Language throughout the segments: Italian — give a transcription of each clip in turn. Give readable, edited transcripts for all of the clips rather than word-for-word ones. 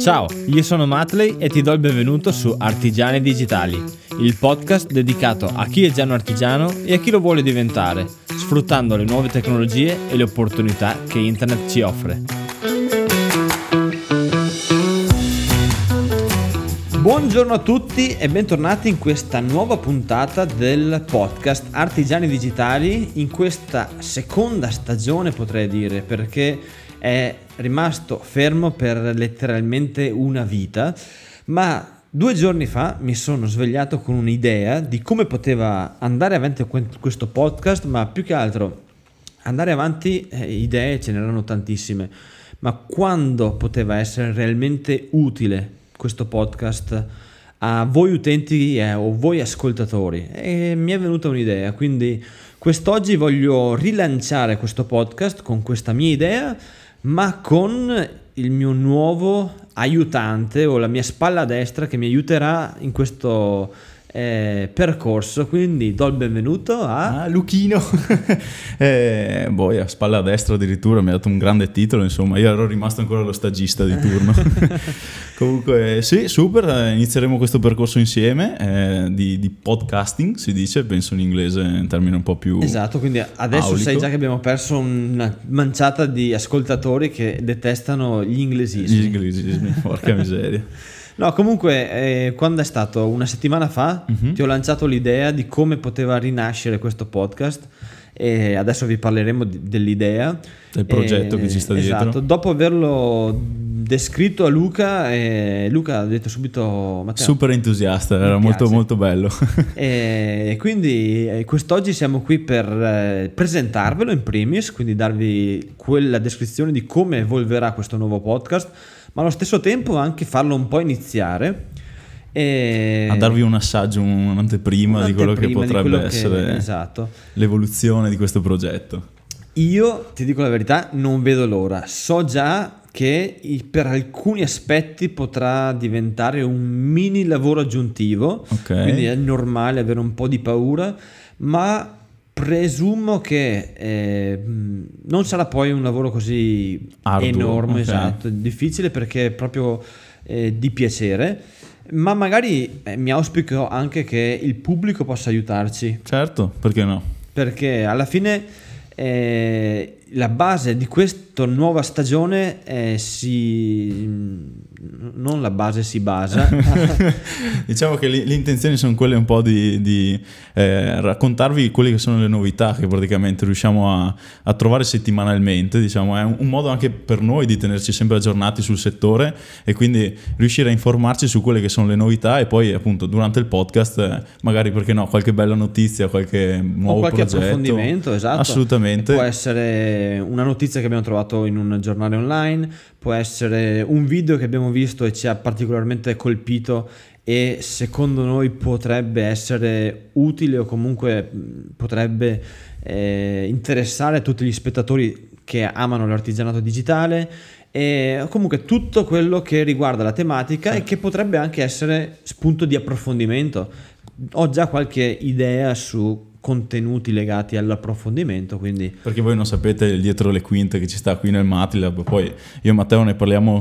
Ciao, io sono Matley e ti do il benvenuto su Artigiani Digitali, il podcast dedicato a chi è già un artigiano e a chi lo vuole diventare, sfruttando le nuove tecnologie e le opportunità che Internet ci offre. Buongiorno a tutti e bentornati in questa nuova puntata del podcast Artigiani Digitali, in questa seconda stagione potrei dire, perché è rimasto fermo per letteralmente una vita, ma 2 giorni fa mi sono svegliato con un'idea di come poteva andare avanti questo podcast, ma più che altro andare avanti, idee ce n'erano tantissime, ma quando poteva essere realmente utile questo podcast a voi utenti o voi ascoltatori, e mi è venuta un'idea, quindi quest'oggi voglio rilanciare questo podcast con questa mia idea, ma con il mio nuovo aiutante o la mia spalla destra che mi aiuterà in questo percorso. Quindi do il benvenuto a Luchino. Boia, spalla a destra addirittura, mi ha dato un grande titolo, insomma io ero rimasto ancora lo stagista di turno. Comunque sì, super, inizieremo questo percorso insieme di podcasting, si dice, penso in inglese, in termine un po' più esatto, quindi adesso aulico. Sai già che abbiamo perso una manciata di ascoltatori che detestano gli inglesismi. Porca miseria. No, comunque quando è stato una settimana fa ti ho lanciato l'idea di come poteva rinascere questo podcast e adesso vi parleremo dell'idea, del progetto che ci sta dietro. Esatto, dopo averlo descritto a Luca, Luca ha detto subito Matteo, super entusiasta, era molto molto bello. E quindi quest'oggi siamo qui per presentarvelo in primis, quindi darvi quella descrizione di come evolverà questo nuovo podcast, ma allo stesso tempo anche farlo un po' iniziare e a darvi un assaggio, un'anteprima di quello che potrebbe essere l'evoluzione di questo progetto. Io ti dico la verità, non vedo l'ora, so già che per alcuni aspetti potrà diventare un mini lavoro aggiuntivo, okay. Quindi è normale avere un po' di paura, ma presumo che non sarà poi un lavoro così arduo, enorme, okay. Esatto, difficile, perché è proprio di piacere, ma magari mi auspico anche che il pubblico possa aiutarci. Certo, perché no? Perché alla fine la base di questa nuova stagione si basa diciamo che le intenzioni sono quelle un po' di raccontarvi quelle che sono le novità che praticamente riusciamo a trovare settimanalmente, diciamo è un modo anche per noi di tenerci sempre aggiornati sul settore e quindi riuscire a informarci su quelle che sono le novità e poi appunto durante il podcast magari, perché no, qualche bella notizia, qualche nuovo progetto, approfondimento. Esatto, assolutamente, può essere una notizia che abbiamo trovato in un giornale online, può essere un video che abbiamo visto e ci ha particolarmente colpito e secondo noi potrebbe essere utile o comunque potrebbe interessare tutti gli spettatori che amano l'artigianato digitale, e comunque tutto quello che riguarda la tematica e che potrebbe anche essere spunto di approfondimento. Ho già qualche idea su contenuti legati all'approfondimento, quindi perché voi non sapete dietro le quinte che ci sta qui nel MATLAB, poi io e Matteo ne parliamo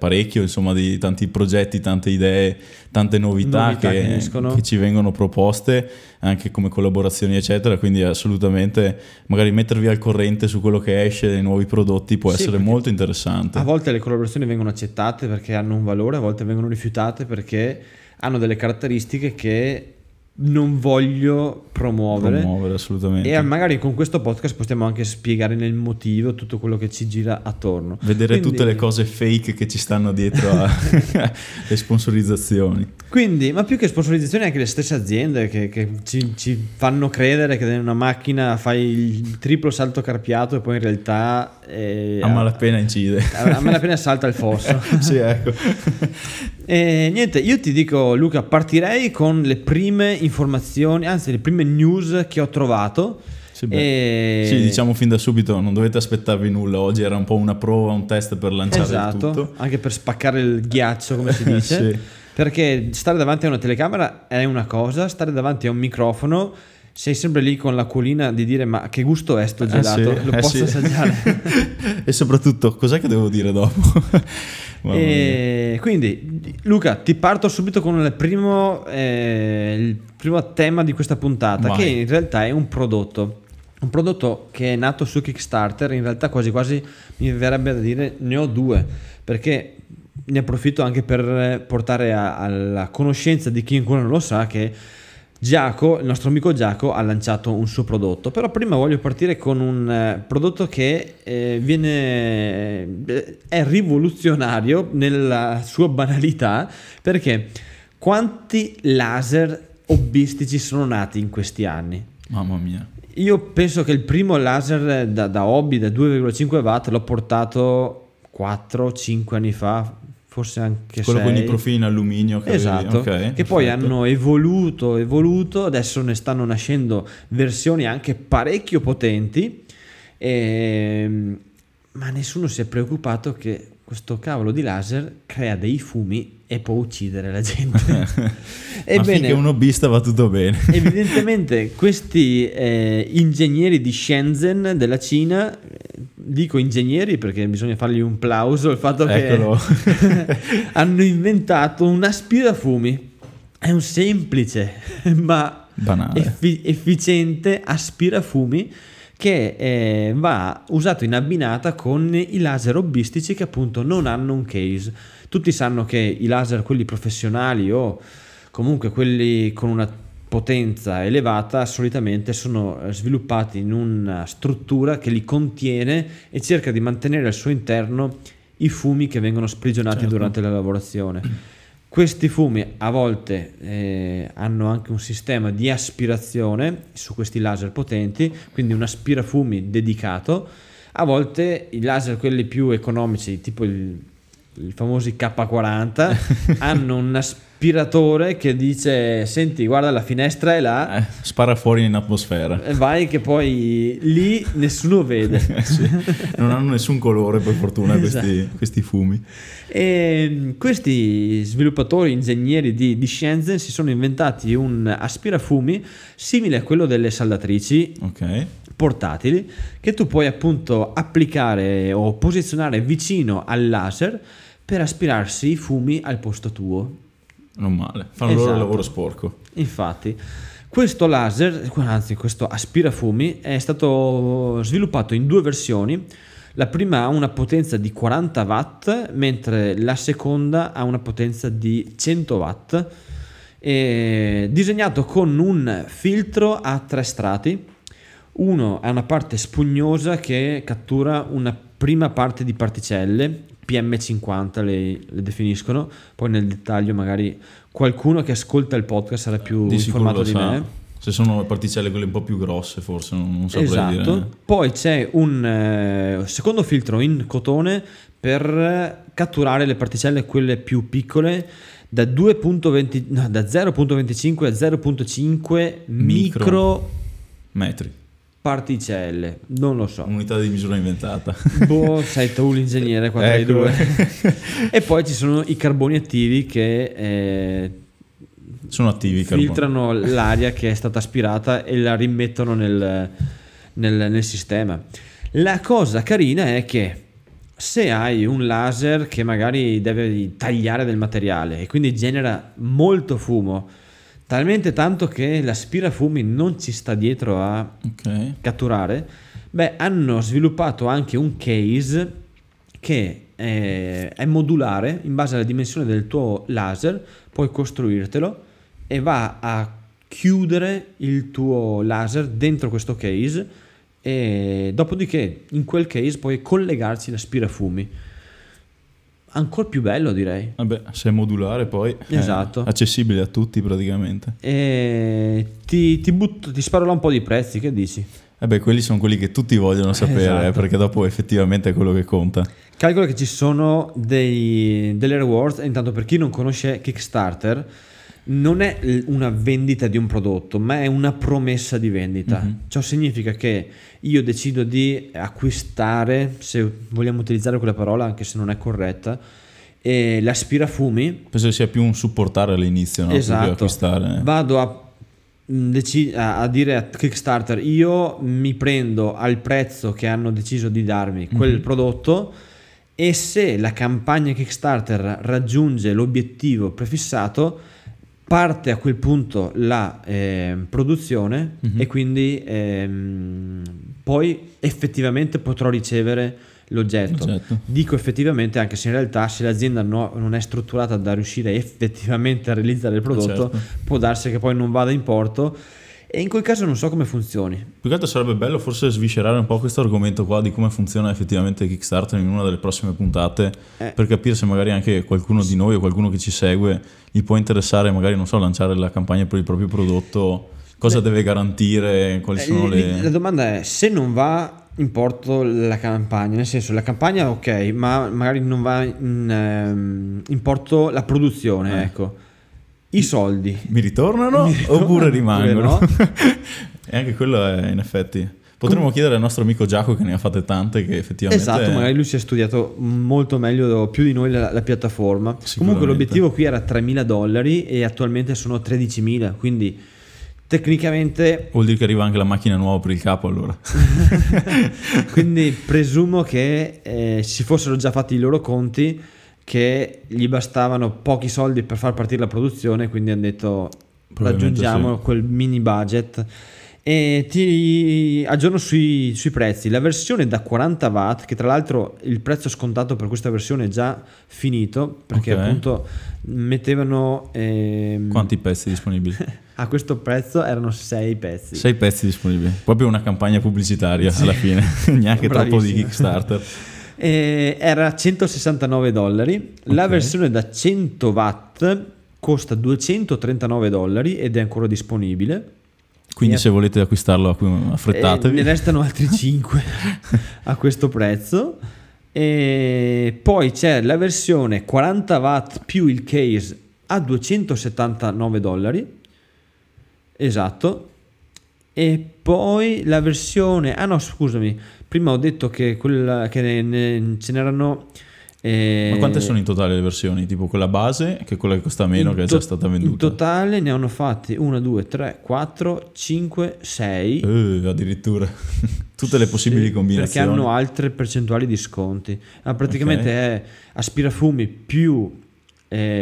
parecchio, insomma, di tanti progetti, tante idee, tante novità che ci vengono proposte anche come collaborazioni eccetera, quindi assolutamente magari mettervi al corrente su quello che esce, dei nuovi prodotti, può essere molto interessante. A volte le collaborazioni vengono accettate perché hanno un valore, a volte vengono rifiutate perché hanno delle caratteristiche che non voglio promuovere assolutamente, e magari con questo podcast possiamo anche spiegare nel motivo tutto quello che ci gira attorno, vedere quindi tutte le cose fake che ci stanno dietro le sponsorizzazioni, quindi, ma più che sponsorizzazioni anche le stesse aziende che ci fanno credere che in una macchina fai il triplo salto carpiato e poi in realtà a malapena incide a malapena salta il fosso. Sì, ecco. E niente, io ti dico Luca, partirei con le prime informazioni, anzi le prime news che ho trovato. Sì, diciamo fin da subito, non dovete aspettarvi nulla, oggi era un po' una prova, un test per lanciare il tutto, anche per spaccare il ghiaccio, come si dice. Sì, perché stare davanti a una telecamera è una cosa, stare davanti a un microfono sei sempre lì con l'acquolina di dire ma che gusto è sto gelato, lo posso assaggiare? E soprattutto cos'è che devo dire dopo? E quindi Luca, ti parto subito con il primo tema di questa puntata. Vai. Che in realtà è un prodotto che è nato su Kickstarter. In realtà quasi quasi mi verrebbe da dire ne ho due, perché ne approfitto anche per portare alla conoscenza di chi ancora non lo sa che Giacomo, il nostro amico Giacomo, ha lanciato un suo prodotto. Però prima voglio partire con un prodotto che è rivoluzionario nella sua banalità, perché quanti laser hobbistici sono nati in questi anni? Mamma mia. Io penso che il primo laser da hobby da 2,5 watt l'ho portato 4-5 anni fa, forse anche quello 6. Con i profili in alluminio che esatto, okay, che perfetto. Poi hanno evoluto, adesso ne stanno nascendo versioni anche parecchio potenti, ma nessuno si è preoccupato che questo cavolo di laser crea dei fumi e può uccidere la gente. Ebbene, finché un hobbista va tutto bene. Evidentemente questi ingegneri di Shenzhen della Cina, dico ingegneri perché bisogna fargli un plauso, il fatto Eccolo. Che hanno inventato un aspirafumi. È un semplice ma banale, efficiente aspirafumi che va usato in abbinata con i laser hobbistici che appunto non hanno un case. Tutti sanno che i laser, quelli professionali o comunque quelli con una potenza elevata, solitamente sono sviluppati in una struttura che li contiene e cerca di mantenere al suo interno i fumi che vengono sprigionati certo. durante la lavorazione. Questi fumi a volte hanno anche un sistema di aspirazione su questi laser potenti, quindi un aspirafumi dedicato. A volte i laser, quelli più economici, tipo i famosi K40, hanno un aspiratore che dice: senti, guarda, la finestra è là, spara fuori in atmosfera e vai, che poi lì nessuno vede. Sì. Non hanno nessun colore, per fortuna. Esatto. questi fumi. E questi sviluppatori, ingegneri di Shenzhen, si sono inventati un aspirafumi simile a quello delle saldatrici okay. portatili, che tu puoi appunto applicare o posizionare vicino al laser per aspirarsi i fumi al posto tuo. Non male, fanno esatto. loro il lavoro sporco. Infatti questo laser, anzi questo aspirafumi, è stato sviluppato in due versioni. La prima ha una potenza di 40 watt, mentre la seconda ha una potenza di 100 watt. È disegnato con un filtro a 3 strati. Uno ha una parte spugnosa che cattura una prima parte di particelle, PM50 le definiscono, poi nel dettaglio magari qualcuno che ascolta il podcast sarà più informato di me. Se sono particelle quelle un po' più grosse forse, non saprei esatto. dire. Poi c'è un secondo filtro in cotone per catturare le particelle quelle più piccole, da 0.25 a 0.5 micrometri. Particelle, non lo so. Unità di misura inventata. Boh, sai tu l'ingegnere, quando hai due. E poi ci sono i carboni attivi che sono attivi, filtrano l'aria che è stata aspirata e la rimettono nel sistema. La cosa carina è che se hai un laser che magari deve tagliare del materiale e quindi genera molto fumo, talmente tanto che l'aspirafumi non ci sta dietro a okay. catturare, hanno sviluppato anche un case che è modulare in base alla dimensione del tuo laser, puoi costruirtelo e va a chiudere il tuo laser dentro questo case e dopodiché in quel case puoi collegarci l'aspirafumi. Ancora più bello, direi. Vabbè, se è modulare poi esatto. è accessibile a tutti praticamente. E ti sparo là un po' di prezzi, che dici? Quelli sono quelli che tutti vogliono sapere, esatto. Perché dopo effettivamente è quello che conta. Calcola che ci sono delle rewards, intanto per chi non conosce Kickstarter, non è una vendita di un prodotto, ma è una promessa di vendita. Mm-hmm. Ciò significa che io decido di acquistare, se vogliamo utilizzare quella parola anche se non è corretta, l'aspirafumi. Penso sia più un supportare all'inizio, no? Esatto. Acquistare. Vado a dire a Kickstarter: io mi prendo al prezzo che hanno deciso di darmi quel prodotto e se la campagna Kickstarter raggiunge l'obiettivo prefissato parte a quel punto la produzione e quindi poi effettivamente potrò ricevere l'oggetto. Dico effettivamente anche se in realtà se l'azienda non è strutturata da riuscire effettivamente a realizzare il prodotto può darsi che poi non vada in porto e in quel caso non so come funzioni. Più che altro sarebbe bello forse sviscerare un po' questo argomento qua di come funziona effettivamente Kickstarter in una delle prossime puntate per capire se magari anche qualcuno di noi o qualcuno che ci segue gli può interessare magari non so lanciare la campagna per il proprio prodotto, cosa deve garantire, quali sono le... La domanda è se non va in porto la campagna, nel senso la campagna ok ma magari non va in porto la produzione ecco i soldi mi ritornano oppure rimangono no? E anche quello è, in effetti potremmo chiedere al nostro amico Giacomo che ne ha fatte tante che effettivamente magari lui si è studiato molto meglio più di noi la piattaforma. Comunque l'obiettivo qui era $3.000 e attualmente sono 13.000 quindi tecnicamente vuol dire che arriva anche la macchina nuova per il capo allora quindi presumo che si fossero già fatti i loro conti che gli bastavano pochi soldi per far partire la produzione quindi hanno detto raggiungiamo quel mini budget e ti aggiorno sui prezzi. La versione da 40 watt che tra l'altro il prezzo scontato per questa versione è già finito perché appunto mettevano quanti pezzi disponibili? A questo prezzo erano 6 pezzi disponibili, proprio una campagna pubblicitaria alla fine neanche troppo di Kickstarter era $169. La versione da 100 watt costa $239 ed è ancora disponibile. Quindi se volete acquistarlo affrettatevi. Ne restano altri 5 a questo prezzo. E poi c'è la versione 40 watt più il case a $279. Esatto. E poi la versione... Ah no, scusami. Prima ho detto che, ce n'erano... Ma quante sono in totale le versioni? Tipo quella base, che è quella che costa meno, che è già stata venduta. In totale ne hanno fatti 1, 2, 3, 4, 5, 6 addirittura tutte le possibili combinazioni. Perché hanno altre percentuali di sconti. Praticamente è aspirafumi più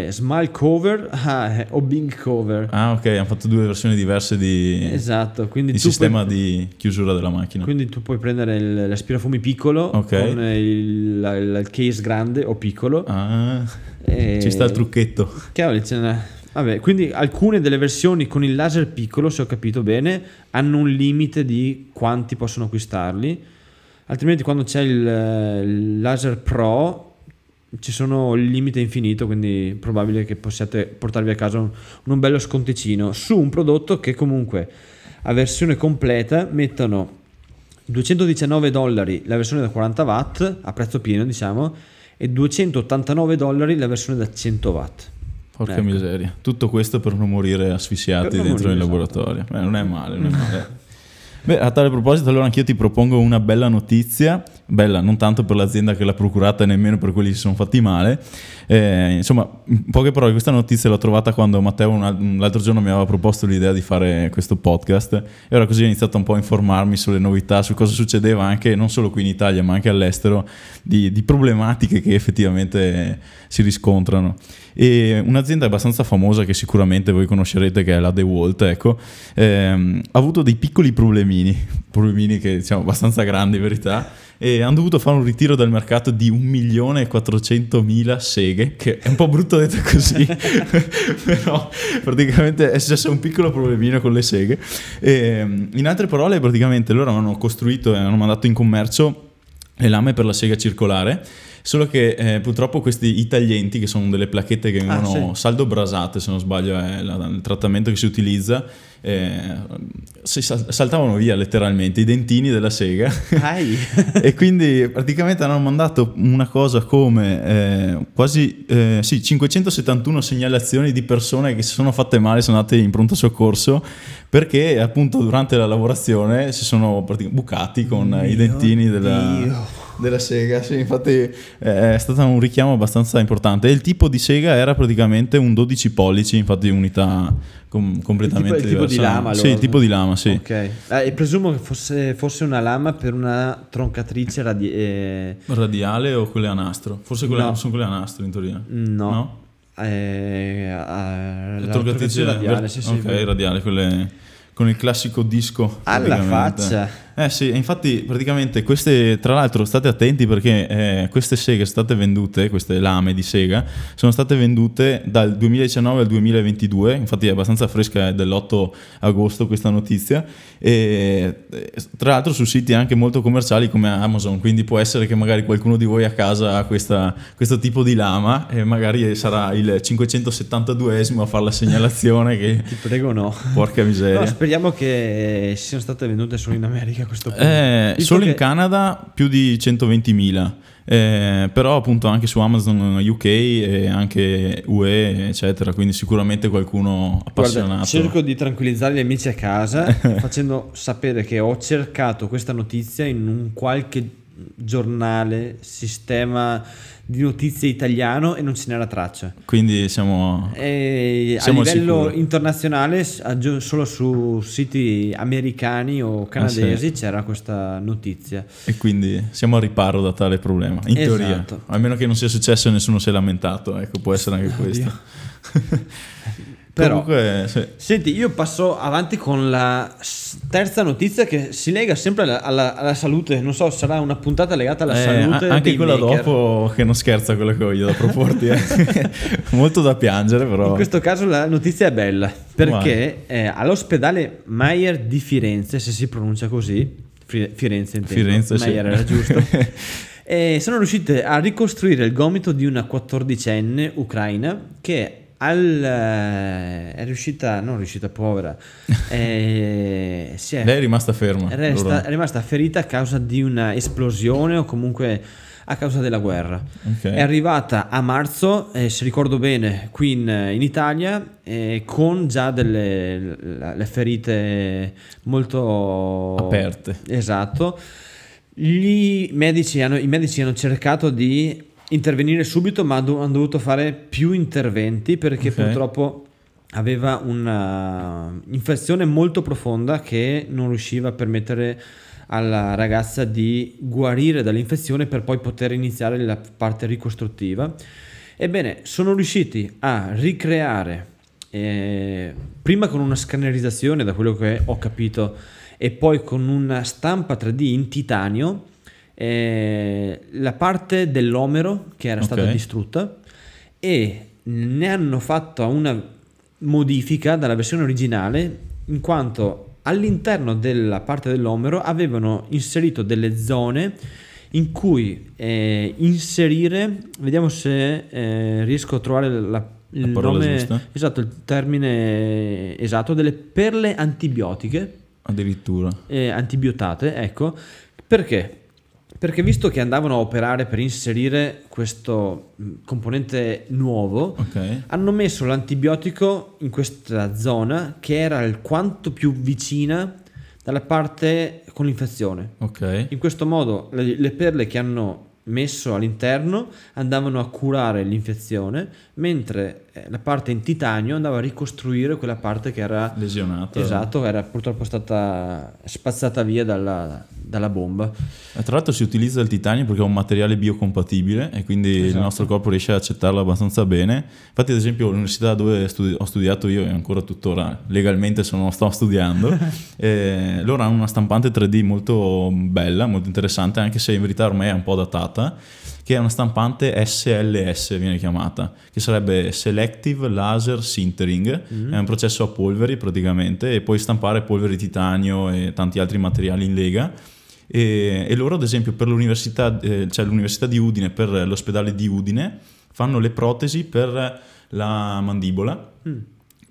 small cover o big cover. Ah ok, hanno fatto due versioni diverse di sistema di chiusura della macchina. Quindi tu puoi prendere l'aspirafumi piccolo con il case grande o piccolo. Ci sta il trucchetto. Vabbè, quindi alcune delle versioni con il laser piccolo, se ho capito bene, hanno un limite di quanti possono acquistarli. Altrimenti quando c'è il laser pro ci sono il limite infinito, quindi è probabile che possiate portarvi a casa un bello sconticino su un prodotto che comunque a versione completa mettono $219 la versione da 40 watt a prezzo pieno diciamo e $289 la versione da 100 watt. Porca miseria, tutto questo per non morire asfissiati dentro il laboratorio. Non è male, non è male. Beh, a tale proposito allora anch'io ti propongo una bella notizia, bella non tanto per l'azienda che l'ha procurata e nemmeno per quelli che si sono fatti male, insomma in poche parole questa notizia l'ho trovata quando Matteo l'altro giorno mi aveva proposto l'idea di fare questo podcast e ora così ho iniziato un po' a informarmi sulle novità, su cosa succedeva anche non solo qui in Italia ma anche all'estero di problematiche che effettivamente si riscontrano. E un'azienda abbastanza famosa che sicuramente voi conoscerete che è la DeWalt, ha avuto dei piccoli problemini che diciamo abbastanza grandi in verità e hanno dovuto fare un ritiro dal mercato di 1.400.000 seghe, che è un po' brutto detto così però praticamente è successo un piccolo problemino con le seghe e, in altre parole praticamente loro hanno costruito e hanno mandato in commercio le lame per la sega circolare. Solo che purtroppo questi taglienti, che sono delle placchette che vengono saldo brasate, se non sbaglio è il trattamento che si utilizza, si saltavano via letteralmente i dentini della sega e quindi praticamente hanno mandato una cosa come quasi 571 segnalazioni di persone che si sono fatte male, sono andate in pronto soccorso perché appunto durante la lavorazione si sono bucati con i dentini della della sega, sì, infatti è stato un richiamo abbastanza importante. E il tipo di sega era praticamente un 12 pollici, infatti unità completamente diversa. Tipo di lama, allora. Sì, il tipo di lama, sì. Okay. E presumo che fosse una lama per una troncatrice radiale o quelle a nastro? Forse quelle no. Sono quelle a nastro in teoria. No. No? La troncatrice radiale, sì, sì. Ok, sì. Radiale, quelle... con il classico disco alla faccia. Sì, infatti praticamente queste, tra l'altro state attenti perché queste seghe sono state vendute, queste lame di sega sono state vendute dal 2019 al 2022, infatti è abbastanza fresca, è dell'8 agosto questa notizia, e tra l'altro su siti anche molto commerciali come Amazon, quindi può essere che magari qualcuno di voi a casa ha questo tipo di lama e magari sarà il 572esimo a fare la segnalazione che... Ti prego no. Porca miseria. No, speriamo che siano state vendute solo in America a questo punto. Solo in Canada più di 120.000, però appunto anche su Amazon UK e anche UE eccetera, quindi sicuramente qualcuno appassionato. Guarda, cerco di tranquillizzare gli amici a casa facendo sapere che ho cercato questa notizia in un qualche giornale, sistema di notizie italiano, e non ce n'era traccia, quindi siamo a livello sicuri. Internazionale solo su siti americani o canadesi sì. C'era questa notizia e quindi siamo al riparo da tale problema in esatto. Teoria, almeno che non sia successo e nessuno si è lamentato, ecco, può essere anche questo. Però comunque, sì. Senti, io passo avanti con la terza notizia che si lega sempre alla salute. Non so, sarà una puntata legata alla salute. Anche quella maker. Dopo, che non scherza, quella che ho io da proporti. Molto da piangere, però. In questo caso la notizia è bella perché all'ospedale Meyer di Firenze, se si pronuncia così, Firenze intendo, Firenze, Meyer sì. Era giusto. Sono riuscite a ricostruire il gomito di una 14enne ucraina che è riuscita, non riuscita, povera, lei è rimasta ferma, è rimasta ferita a causa di una esplosione o comunque a causa della guerra. Okay. È arrivata a marzo, se ricordo bene, qui in Italia, con già le ferite molto aperte. Esatto. I medici hanno cercato di intervenire subito, ma hanno dovuto fare più interventi perché okay. Purtroppo aveva una infezione molto profonda che non riusciva a permettere alla ragazza di guarire dall'infezione per poi poter iniziare la parte ricostruttiva. Ebbene, sono riusciti a ricreare prima con una scannerizzazione, da quello che ho capito, e poi con una stampa 3D in titanio, la parte dell'omero che era stata okay. distrutta, e ne hanno fatto una modifica dalla versione originale, in quanto all'interno della parte dell'omero avevano inserito delle zone in cui inserire, vediamo se riesco a trovare il nome giusta. Esatto, il termine esatto, delle perle antibiotiche, addirittura antibiotate, ecco perché. Perché visto che andavano a operare per inserire questo componente nuovo, okay. hanno messo l'antibiotico in questa zona che era alquanto più vicina dalla parte con l'infezione. Okay. In questo modo le perle che hanno messo all'interno andavano a curare l'infezione, mentre la parte in titanio andava a ricostruire quella parte che era lesionata. Esatto, era purtroppo stata spazzata via dalla bomba. Tra l'altro si utilizza il titanio perché è un materiale biocompatibile e quindi esatto. il nostro corpo riesce ad accettarlo abbastanza bene. Infatti, ad esempio, l'università dove ho studiato io, e ancora tuttora legalmente sto studiando, loro hanno una stampante 3D molto bella, molto interessante, anche se in verità ormai è un po' datata, che è una stampante SLS, viene chiamata, che sarebbe Selective Laser Sintering. È un processo a polveri praticamente, e puoi stampare polveri di titanio e tanti altri materiali in lega. E loro, ad esempio, per l'università di Udine, per l'ospedale di Udine, fanno le protesi per la mandibola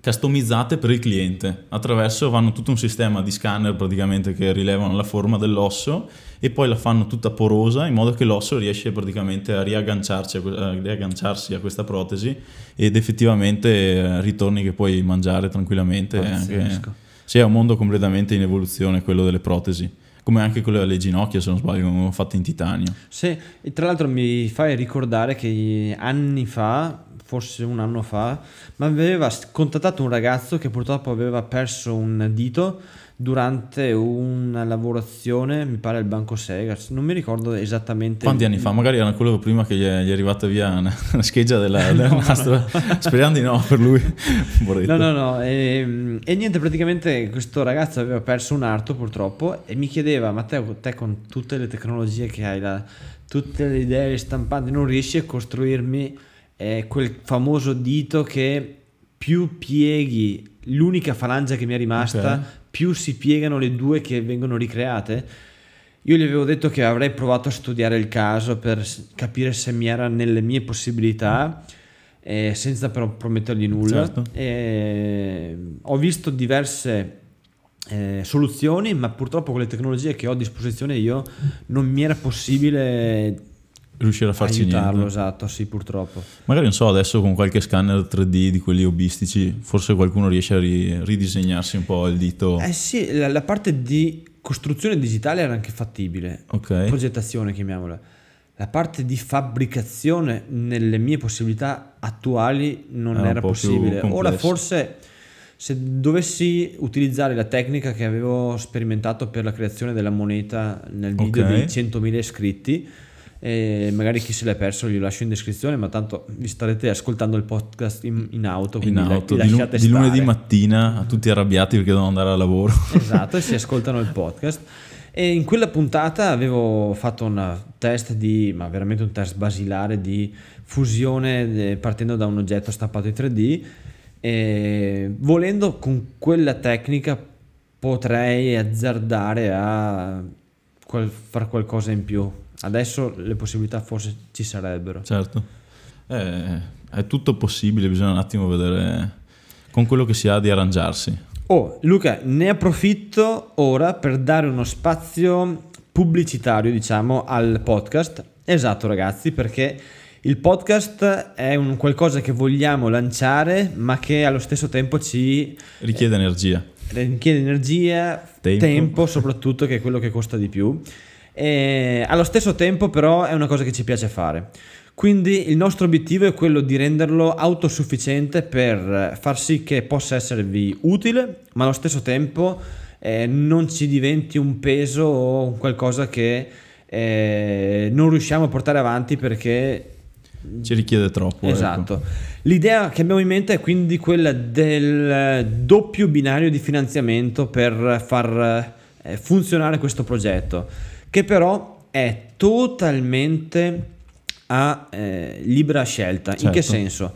customizzate per il cliente. Attraverso vanno tutto un sistema di scanner praticamente che rilevano la forma dell'osso e poi la fanno tutta porosa in modo che l'osso riesce praticamente a riagganciarsi a questa protesi ed effettivamente ritorni che puoi mangiare tranquillamente. Anche, sì, è un mondo completamente in evoluzione quello delle protesi. come anche quelle alle ginocchia, se non sbaglio, fatte in titanio. Sì, e tra l'altro mi fai ricordare che anni fa, forse un anno fa, mi aveva contattato un ragazzo che purtroppo aveva perso un dito durante una lavorazione, mi pare al Banco Sega, non mi ricordo esattamente quanti anni fa, magari era quello prima che gli è arrivata via una scheggia della no, nastro. Speriamo di no per lui. no e niente, praticamente questo ragazzo aveva perso un arto purtroppo e mi chiedeva: Matteo, te con tutte le tecnologie che hai, tutte le idee stampanti, non riesci a costruirmi quel famoso dito che più pieghi l'unica falange che mi è rimasta, okay, più si piegano le due che vengono ricreate? Io gli avevo detto che avrei provato a studiare il caso per capire se mi era nelle mie possibilità, senza però promettergli nulla. Certo. Ho visto diverse soluzioni, ma purtroppo con le tecnologie che ho a disposizione io non mi era possibile riuscire a farci niente. Esatto, sì, purtroppo. Magari, non so, adesso con qualche scanner 3D di quelli hobbistici forse qualcuno riesce a ridisegnarsi un po' il dito. Eh sì, la parte di costruzione digitale era anche fattibile, okay, progettazione chiamiamola. La parte di fabbricazione nelle mie possibilità attuali non era possibile. Ora forse, se dovessi utilizzare la tecnica che avevo sperimentato per la creazione della moneta nel video, okay, dei 100.000 iscritti, e magari chi se l'è perso glielo lascio in descrizione, ma tanto vi starete ascoltando il podcast in auto, quindi di lunedì mattina, tutti arrabbiati perché devono andare al lavoro. Esatto, e si ascoltano il podcast. E in quella puntata avevo fatto un test ma veramente un test basilare di fusione, partendo da un oggetto stampato in 3D, e volendo con quella tecnica potrei azzardare a far qualcosa in più. Adesso le possibilità forse ci sarebbero. Certo, è tutto possibile, bisogna un attimo vedere con quello che si ha di arrangiarsi. Luca, ne approfitto ora per dare uno spazio pubblicitario, diciamo, al podcast. Esatto, ragazzi, perché il podcast è un qualcosa che vogliamo lanciare, ma che allo stesso tempo ci richiede energia. Richiede energia, tempo soprattutto, che è quello che costa di più. E allo stesso tempo però è una cosa che ci piace fare, quindi il nostro obiettivo è quello di renderlo autosufficiente per far sì che possa esservi utile, ma allo stesso tempo non ci diventi un peso o un qualcosa che non riusciamo a portare avanti perché ci richiede troppo. Esatto, ecco. L'idea che abbiamo in mente è quindi quella del doppio binario di finanziamento per far funzionare questo progetto, che però è totalmente a libera scelta. Certo. In che senso?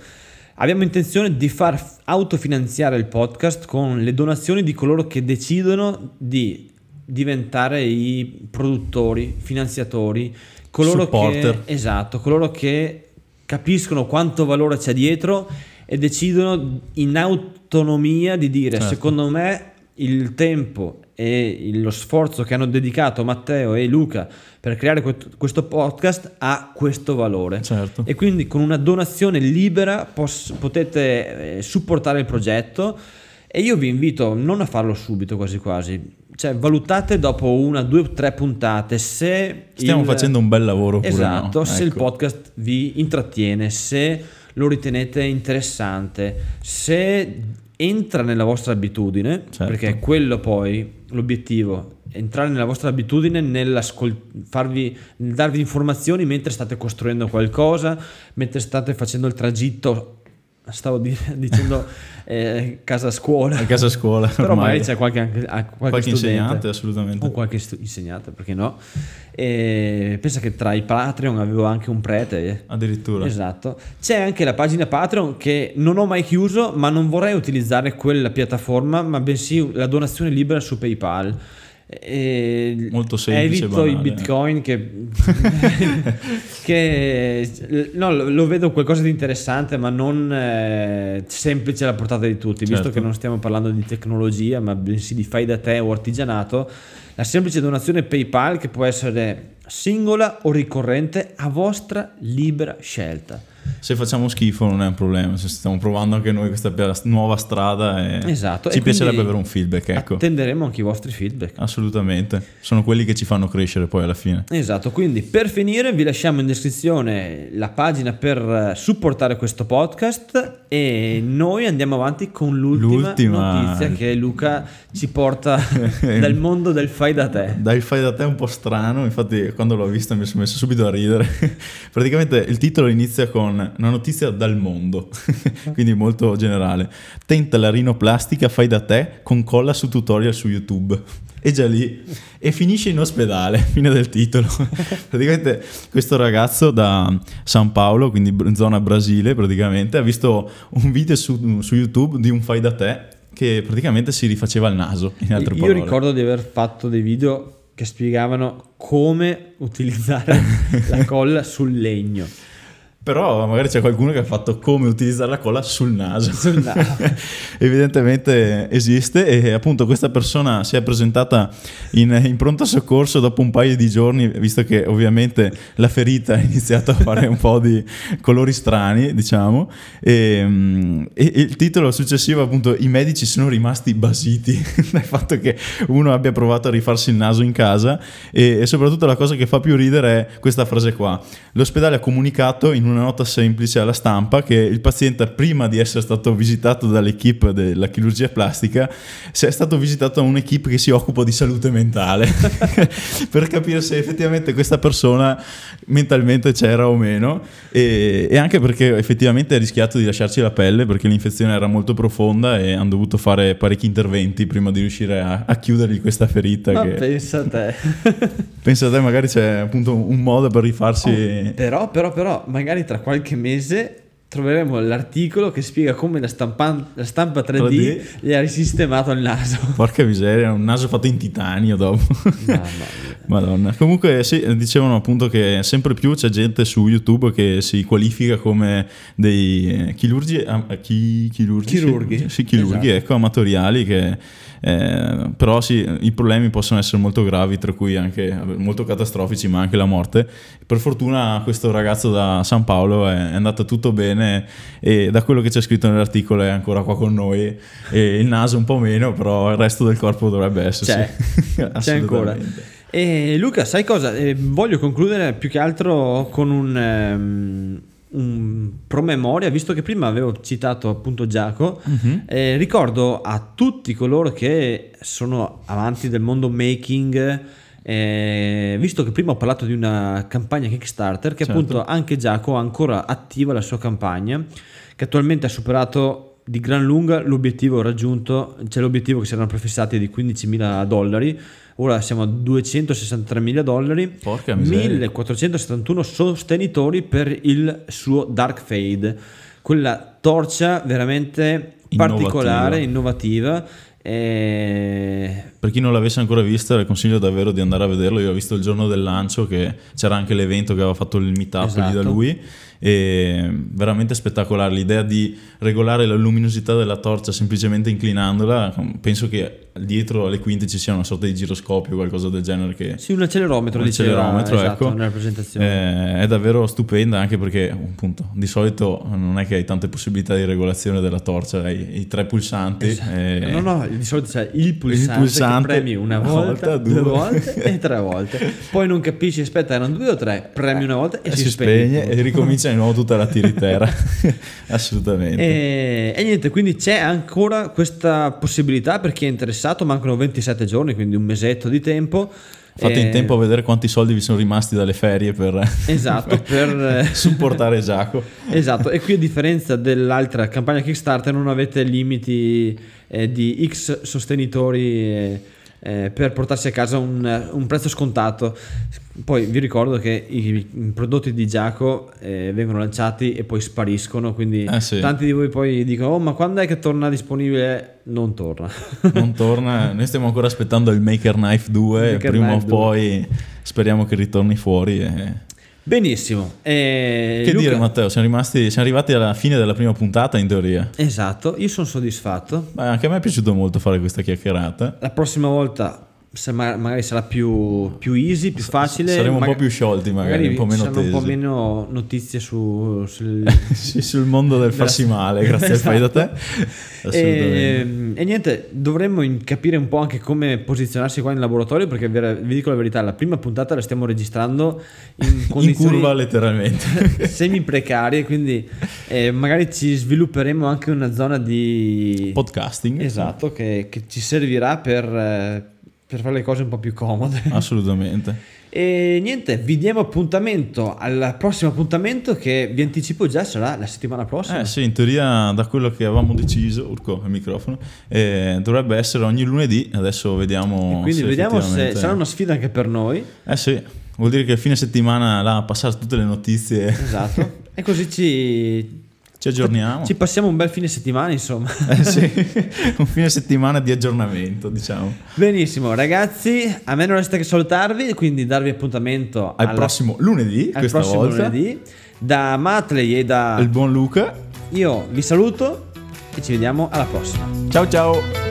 Abbiamo intenzione di far autofinanziare il podcast con le donazioni di coloro che decidono di diventare i produttori, finanziatori, coloro che capiscono quanto valore c'è dietro e decidono in autonomia di dire: certo, secondo me il tempo e lo sforzo che hanno dedicato Matteo e Luca per creare questo podcast ha questo valore. Certo. E quindi con una donazione libera potete supportare il progetto, e io vi invito non a farlo subito, quasi quasi, cioè valutate dopo 1, 2, 3 puntate se stiamo facendo un bel lavoro oppure esatto, no. Se ecco, il podcast vi intrattiene, se lo ritenete interessante, se entra nella vostra abitudine. Certo. Perché è quello poi l'obiettivo, entrare nella vostra abitudine nel darvi informazioni mentre state costruendo qualcosa, mentre state facendo il tragitto, dicendo casa scuola però ormai. Magari c'è qualche insegnante, assolutamente, o qualche insegnante, perché no, pensa che tra i Patreon avevo anche un prete addirittura. Esatto, c'è anche la pagina Patreon che non ho mai chiuso, ma non vorrei utilizzare quella piattaforma, ma bensì la donazione libera su PayPal. Molto semplice, evito i bitcoin che no, lo vedo qualcosa di interessante, ma non semplice alla portata di tutti. Certo. Visto che non stiamo parlando di tecnologia, ma bensì di fai da te o artigianato, la semplice donazione PayPal, che può essere singola o ricorrente, a vostra libera scelta. se facciamo schifo non è un problema, se stiamo provando anche noi questa nuova strada e esatto, ci piacerebbe avere un feedback, ecco. Attenderemo anche i vostri feedback, assolutamente, sono quelli che ci fanno crescere poi alla fine. Esatto, quindi per finire vi lasciamo in descrizione la pagina per supportare questo podcast e noi andiamo avanti con l'ultima notizia che Luca ci porta dal mondo del fai da te. Dal fai da te un po' strano, infatti quando l'ho vista mi sono messo subito a ridere. Praticamente il titolo inizia con una notizia dal mondo, quindi molto generale. Tenta la rinoplastica fai da te con colla su tutorial su YouTube. E già lì, e finisce in ospedale, fine del titolo. Praticamente questo ragazzo da San Paolo, quindi zona Brasile praticamente, ha visto un video su YouTube di un fai da te che praticamente si rifaceva il naso, in altre parole. Io ricordo di aver fatto dei video che spiegavano come utilizzare la colla sul legno. Però magari c'è qualcuno che ha fatto come utilizzare la colla sul naso. Sul naso. Evidentemente esiste, e appunto questa persona si è presentata in pronto soccorso dopo un paio di giorni, visto che ovviamente la ferita ha iniziato a fare un po' di colori strani, diciamo, e il titolo successivo appunto i medici sono rimasti basiti dal fatto che uno abbia provato a rifarsi il naso in casa, e soprattutto la cosa che fa più ridere è questa frase qua. L'ospedale ha comunicato in una nota semplice alla stampa che il paziente, prima di essere stato visitato dall'equipe della chirurgia plastica, è stato visitato da un'equipe che si occupa di salute mentale per capire se effettivamente questa persona mentalmente c'era o meno, e anche perché effettivamente ha rischiato di lasciarci la pelle perché l'infezione era molto profonda e hanno dovuto fare parecchi interventi prima di riuscire a chiudergli questa ferita. Ma che... pensa a te. Pensa a te, magari c'è appunto un modo per rifarsi. Oh, però magari tra qualche mese troveremo l'articolo che spiega come la stampa 3D gli ha risistemato il naso. Porca miseria, un naso fatto in titanio dopo. Madonna. Comunque sì, dicevano appunto che sempre più c'è gente su YouTube che si qualifica come dei chirurghi, esatto. Ecco, amatoriali che però sì, i problemi possono essere molto gravi, tra cui anche molto catastrofici, ma anche la morte. Per fortuna questo ragazzo da San Paolo è andato tutto bene, e da quello che c'è scritto nell'articolo è ancora qua con noi, e il naso un po' meno, però il resto del corpo dovrebbe esserci. C'è ancora. E Luca, sai cosa? Voglio concludere più che altro con un promemoria, visto che prima avevo citato appunto Giacomo. Ricordo a tutti coloro che sono avanti del mondo making, visto che prima ho parlato di una campagna Kickstarter, che appunto anche Giacomo ha ancora attiva la sua campagna, che attualmente ha superato di gran lunga l'obiettivo raggiunto, cioè l'obiettivo che si erano prefissati di $15,000, ora siamo a $263,000. Porca miseria. 1471 sostenitori per il suo Dark Fade, quella torcia veramente particolare, innovativa. Per chi non l'avesse ancora vista, vi consiglio davvero di andare a vederlo. Io ho visto il giorno del lancio, che c'era anche l'evento che aveva fatto il meetup lì da lui, e veramente spettacolare l'idea di regolare la luminosità della torcia semplicemente inclinandola. Penso che dietro alle quinte ci sia una sorta di giroscopio o qualcosa del genere, che sì, un accelerometro, esatto, ecco, nella presentazione. È davvero stupenda, anche perché appunto di solito non è che hai tante possibilità di regolazione della torcia, hai i tre pulsanti, esatto. No, di solito c'è il pulsante che premi una volta, due volte e tre volte, poi non capisci, aspetta, erano due o tre, premi una volta e si spegne e ricomincia di nuovo tutta la tiritera. Assolutamente. E niente, quindi c'è ancora questa possibilità per chi è interessato. Mancano 27 giorni, quindi un mesetto di tempo. Fate in tempo a vedere quanti soldi vi sono rimasti dalle ferie per supportare Giacomo. Esatto, e qui a differenza dell'altra campagna Kickstarter non avete limiti di X sostenitori per portarsi a casa un prezzo scontato. Poi vi ricordo che i prodotti di Giacomo vengono lanciati e poi spariscono, quindi tanti di voi poi dicono: oh, ma quando è che torna disponibile? Non torna. Noi stiamo ancora aspettando il Maker Knife 2, prima o poi speriamo che ritorni fuori. Benissimo. Che Luca... dire, Matteo, siamo arrivati alla fine della prima puntata, in teoria. Esatto, io sono soddisfatto. Anche a me è piaciuto molto fare questa chiacchierata. La prossima volta magari sarà più easy, più facile. Saremo un po' più sciolti, magari un po' meno tesi. Un po' meno notizie sì, sul mondo del farsi male, grazie esatto. al fai da te. E niente, dovremmo capire un po' anche come posizionarsi qua in laboratorio, perché vi dico la verità, la prima puntata la stiamo registrando in condizioni in curva letteralmente semi precarie, quindi magari ci svilupperemo anche una zona di podcasting, esatto, che ci servirà per fare le cose un po' più comode, assolutamente. E niente, vi diamo appuntamento al prossimo appuntamento, che vi anticipo già sarà la settimana prossima. Sì, in teoria, da quello che avevamo deciso, urco il microfono, dovrebbe essere ogni lunedì. Adesso vediamo, e quindi se vediamo effettivamente... se sarà una sfida anche per noi. Sì, vuol dire che a fine settimana là passare tutte le notizie, esatto, e così ci aggiorniamo, ci passiamo un bel fine settimana, insomma. Un fine settimana di aggiornamento, diciamo. Benissimo ragazzi, a me non resta che salutarvi, quindi darvi appuntamento al prossimo lunedì, lunedì, da Matley e da il buon Luca. Io vi saluto e ci vediamo alla prossima. Ciao ciao.